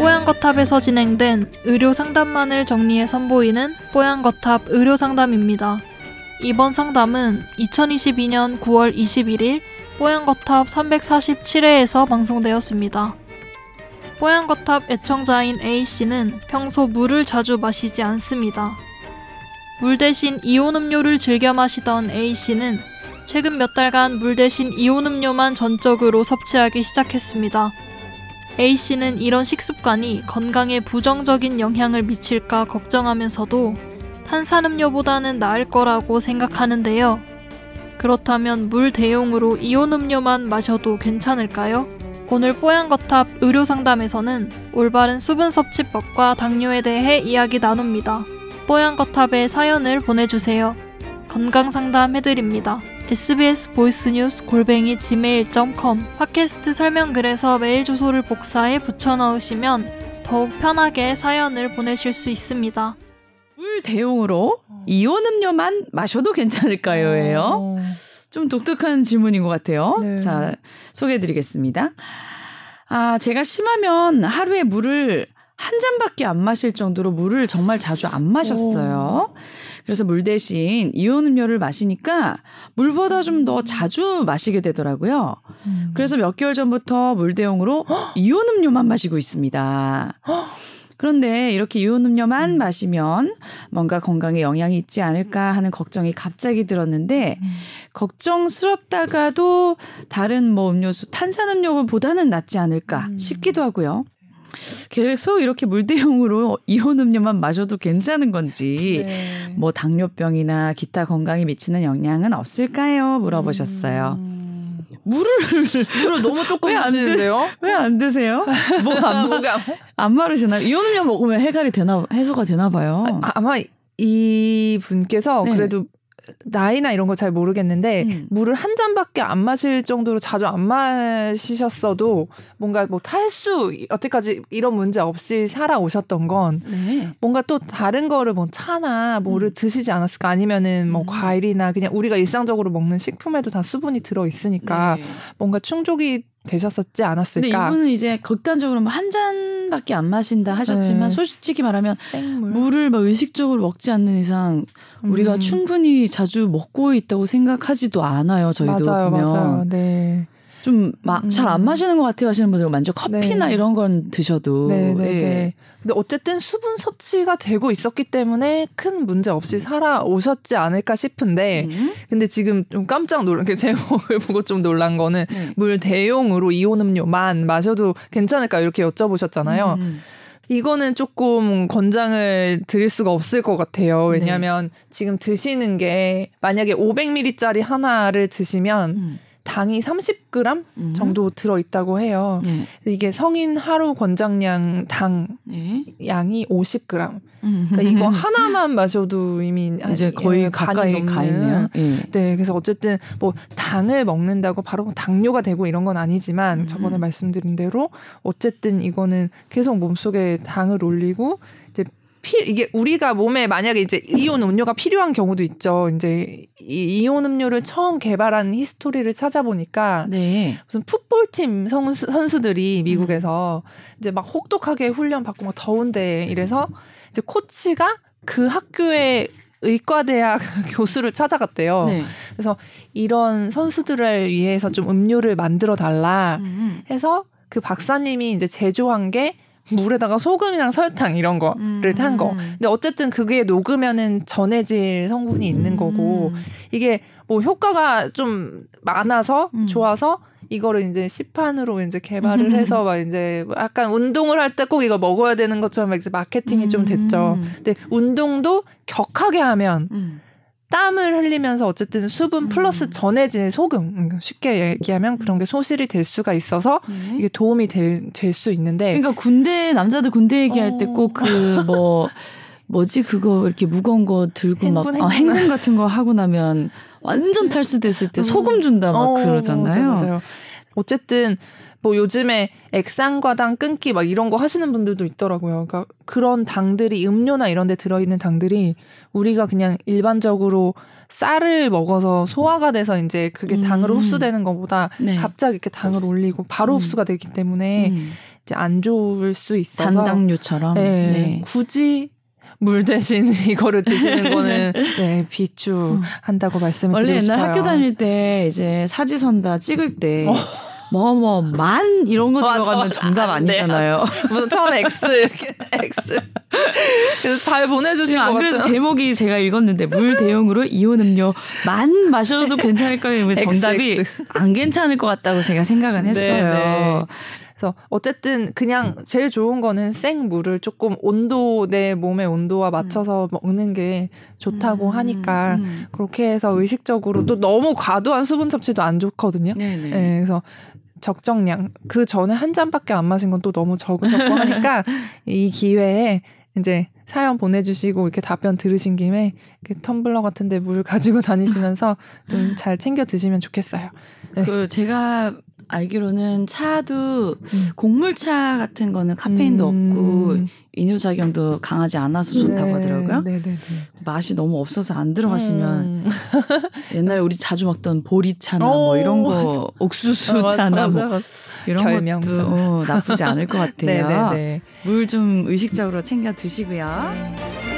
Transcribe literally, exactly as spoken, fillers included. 뽀얀거탑에서 진행된 의료상담만을 정리해 선보이는 뽀얀거탑 의료상담입니다. 이번 상담은 이천이십이년 구월 이십일일 뽀얀거탑 삼백사십칠회에서 방송되었습니다. 뽀얀거탑 애청자인 A씨는 평소 물을 자주 마시지 않습니다. 물 대신 이온음료를 즐겨 마시던 A씨는 최근 몇 달간 물 대신 이온음료만 전적으로 섭취하기 시작했습니다. A씨는 이런 식습관이 건강에 부정적인 영향을 미칠까 걱정하면서도 탄산음료보다는 나을 거라고 생각하는데요. 그렇다면 물 대용으로 이온음료만 마셔도 괜찮을까요? 오늘 뽀얀거탑 의료상담에서는 올바른 수분 섭취법과 당뇨에 대해 이야기 나눕니다. 뽀얀거탑에 사연을 보내주세요. 건강상담 해드립니다. 에스비에스 보이스뉴스 골뱅이 지메일 점 컴 팟캐스트 설명글에서 메일 주소를 복사해 붙여넣으시면 더욱 편하게 사연을 보내실 수 있습니다. 물 대용으로 어. 이온음료만 마셔도 괜찮을까요?예요. 어. 좀 독특한 질문인 것 같아요. 네. 자, 소개해드리겠습니다. 아, 제가 심하면 하루에 물을 한 잔밖에 안 마실 정도로 물을 정말 자주 안 마셨어요. 오. 그래서 물 대신 이온음료를 마시니까 물보다 좀 더 자주 마시게 되더라고요. 음. 그래서 몇 개월 전부터 물 대용으로 허? 이온음료만 마시고 있습니다. 허? 그런데 이렇게 이온음료만 음. 마시면 뭔가 건강에 영향이 있지 않을까 하는 걱정이 갑자기 들었는데 음. 걱정스럽다가도 다른 뭐 음료수 탄산음료보다는 낫지 않을까 음. 싶기도 하고요. 계속 이렇게 물 대용으로 이온음료만 마셔도 괜찮은 건지 네. 뭐 당뇨병이나 기타 건강에 미치는 영향은 없을까요? 물어보셨어요. 음... 물을 물을 너무 조금 드시는데요? 왜 안 드세요? 뭐 안 마... 안 마르시나요? 이온음료 먹으면 해갈이 되나 해소가 되나 봐요. 아, 아마 이 분께서 네. 그래도 나이나 이런 거 잘 모르겠는데 음. 물을 한 잔밖에 안 마실 정도로 자주 안 마시셨어도 뭔가 뭐 탈수 여태까지 이런 문제 없이 살아오셨던 건 네. 뭔가 또 다른 거를 뭐 차나 뭐를 음. 드시지 않았을까 아니면은 뭐 음. 과일이나 그냥 우리가 일상적으로 먹는 식품에도 다 수분이 들어 있으니까 네. 뭔가 충족이 되셨었지 않았을까. 근데 이분은 이제 극단적으로 뭐 한 잔밖에 안 마신다 하셨지만 네. 솔직히 말하면 생물. 물을 막 의식적으로 먹지 않는 이상 우리가 음. 충분히 자주 먹고 있다고 생각하지도 않아요. 저희도 맞아요, 보면. 맞아요. 네. 좀 잘 안 음. 마시는 것 같아요 하시는 분들은 먼저 커피나 네. 이런 건 드셔도. 네, 네, 네. 네. 근데 어쨌든 수분 섭취가 되고 있었기 때문에 큰 문제 없이 살아오셨지 않을까 싶은데 음? 근데 지금 좀 깜짝 놀란 게 제목을 보고 좀 놀란 거는 네. 물 대용으로 이온음료만 마셔도 괜찮을까 이렇게 여쭤보셨잖아요. 음. 이거는 조금 권장을 드릴 수가 없을 것 같아요. 왜냐하면 네. 지금 드시는 게 만약에 오백 밀리리터짜리 하나를 드시면 음. 당이 삼십 그램 정도 음. 들어있다고 해요. 네. 이게 성인 하루 권장량 당 네. 양이 오십 그램. 음. 그러니까 이거 하나만 마셔도 이미 이제 거의 가까이 가 있네요. 네. 네, 그래서 어쨌든 뭐 당을 먹는다고 바로 당뇨가 되고 이런 건 아니지만 음. 저번에 말씀드린 대로 어쨌든 이거는 계속 몸속에 당을 올리고 이제 필 이게 우리가 몸에 만약에 이제 이온 음료가 필요한 경우도 있죠. 이제 이 이온 음료를 처음 개발한 히스토리를 찾아보니까 네. 무슨 풋볼팀 선수, 선수들이 미국에서 음. 이제 막 혹독하게 훈련 받고 막 더운데 이래서 이제 코치가 그 학교의 의과대학 교수를 찾아갔대요. 네. 그래서 이런 선수들을 위해서 좀 음료를 만들어 달라 음. 해서 그 박사님이 이제 제조한 게 물에다가 소금이랑 설탕 이런 거를 음, 탄 거. 근데 어쨌든 그게 녹으면은 전해질 성분이 있는 거고 음. 이게 뭐 효과가 좀 많아서 음. 좋아서 이거를 이제 시판으로 이제 개발을 음. 해서 막 이제 약간 운동을 할 때 꼭 이거 먹어야 되는 것처럼 막 이제 마케팅이 음. 좀 됐죠. 근데 운동도 격하게 하면 음. 땀을 흘리면서 어쨌든 수분 플러스 음. 전해질 소금 쉽게 얘기하면 그런 게 소실이 될 수가 있어서 음. 이게 도움이 될 될 수 있는데 그러니까 군대 남자들 군대 얘기할 때 꼭 그 뭐 뭐지 그거 이렇게 무거운 거 들고 행군, 막 행군. 어, 행군 같은 거 하고 나면 완전 탈수됐을 때 음. 소금 준다 막 어, 그러잖아요. 맞아요, 맞아요. 어쨌든 뭐 요즘에 액상과당 끊기 막 이런 거 하시는 분들도 있더라고요. 그러니까 그런 당들이 음료나 이런 데 들어있는 당들이 우리가 그냥 일반적으로 쌀을 먹어서 소화가 돼서 이제 그게 당으로 음. 흡수되는 것보다 네. 갑자기 이렇게 당을 올리고 바로 음. 흡수가 되기 때문에 음. 이제 안 좋을 수 있어서 단당류처럼 네. 네. 굳이 물 대신 이거를 드시는 거는 네, 비추한다고 음. 말씀을 원래 드리고 싶어요. 원래 옛날 학교 다닐 때 이제 사지선다 찍을 때 어. 뭐뭐 만 이런 거 들어가면 어, 정답 아니잖아요. 무슨 처음에 X X 그래서 잘 보내주신 것 같아요. 안 그래도 제목이 제가 읽었는데 물 대용으로 이온 음료 만 마셔도 괜찮을 거예요. 정답이 안 괜찮을 것 같다고 제가 생각은 했어요. 네, 네. 그래서 어쨌든 그냥 제일 좋은 거는 생물을 조금 온도 내 몸의 온도와 맞춰서 음. 먹는 게 좋다고 음. 하니까 음. 그렇게 해서 의식적으로 또 너무 과도한 수분 섭취도 안 좋거든요. 네네. 네, 그래서 적정량 그 전에 한 잔밖에 안 마신 건 또 너무 적으셨고 하니까 이 기회에 이제 사연 보내주시고 이렇게 답변 들으신 김에 이렇게 텀블러 같은데 물 가지고 다니시면서 좀 잘 챙겨 드시면 좋겠어요. 네. 그 제가 알기로는 차도 음. 곡물차 같은 거는 카페인도 음. 없고 이뇨작용도 강하지 않아서 좋다고 네. 하더라고요. 네, 네, 네. 맛이 너무 없어서 안 들어가시면 음. 옛날에 우리 자주 먹던 보리차나 오, 뭐 이런 거 맞아. 옥수수차나 어, 맞아, 맞아, 뭐 이런 결명차. 것도 어, 나쁘지 않을 것 같아요. 네, 네, 네. 물 좀 의식적으로 챙겨 드시고요.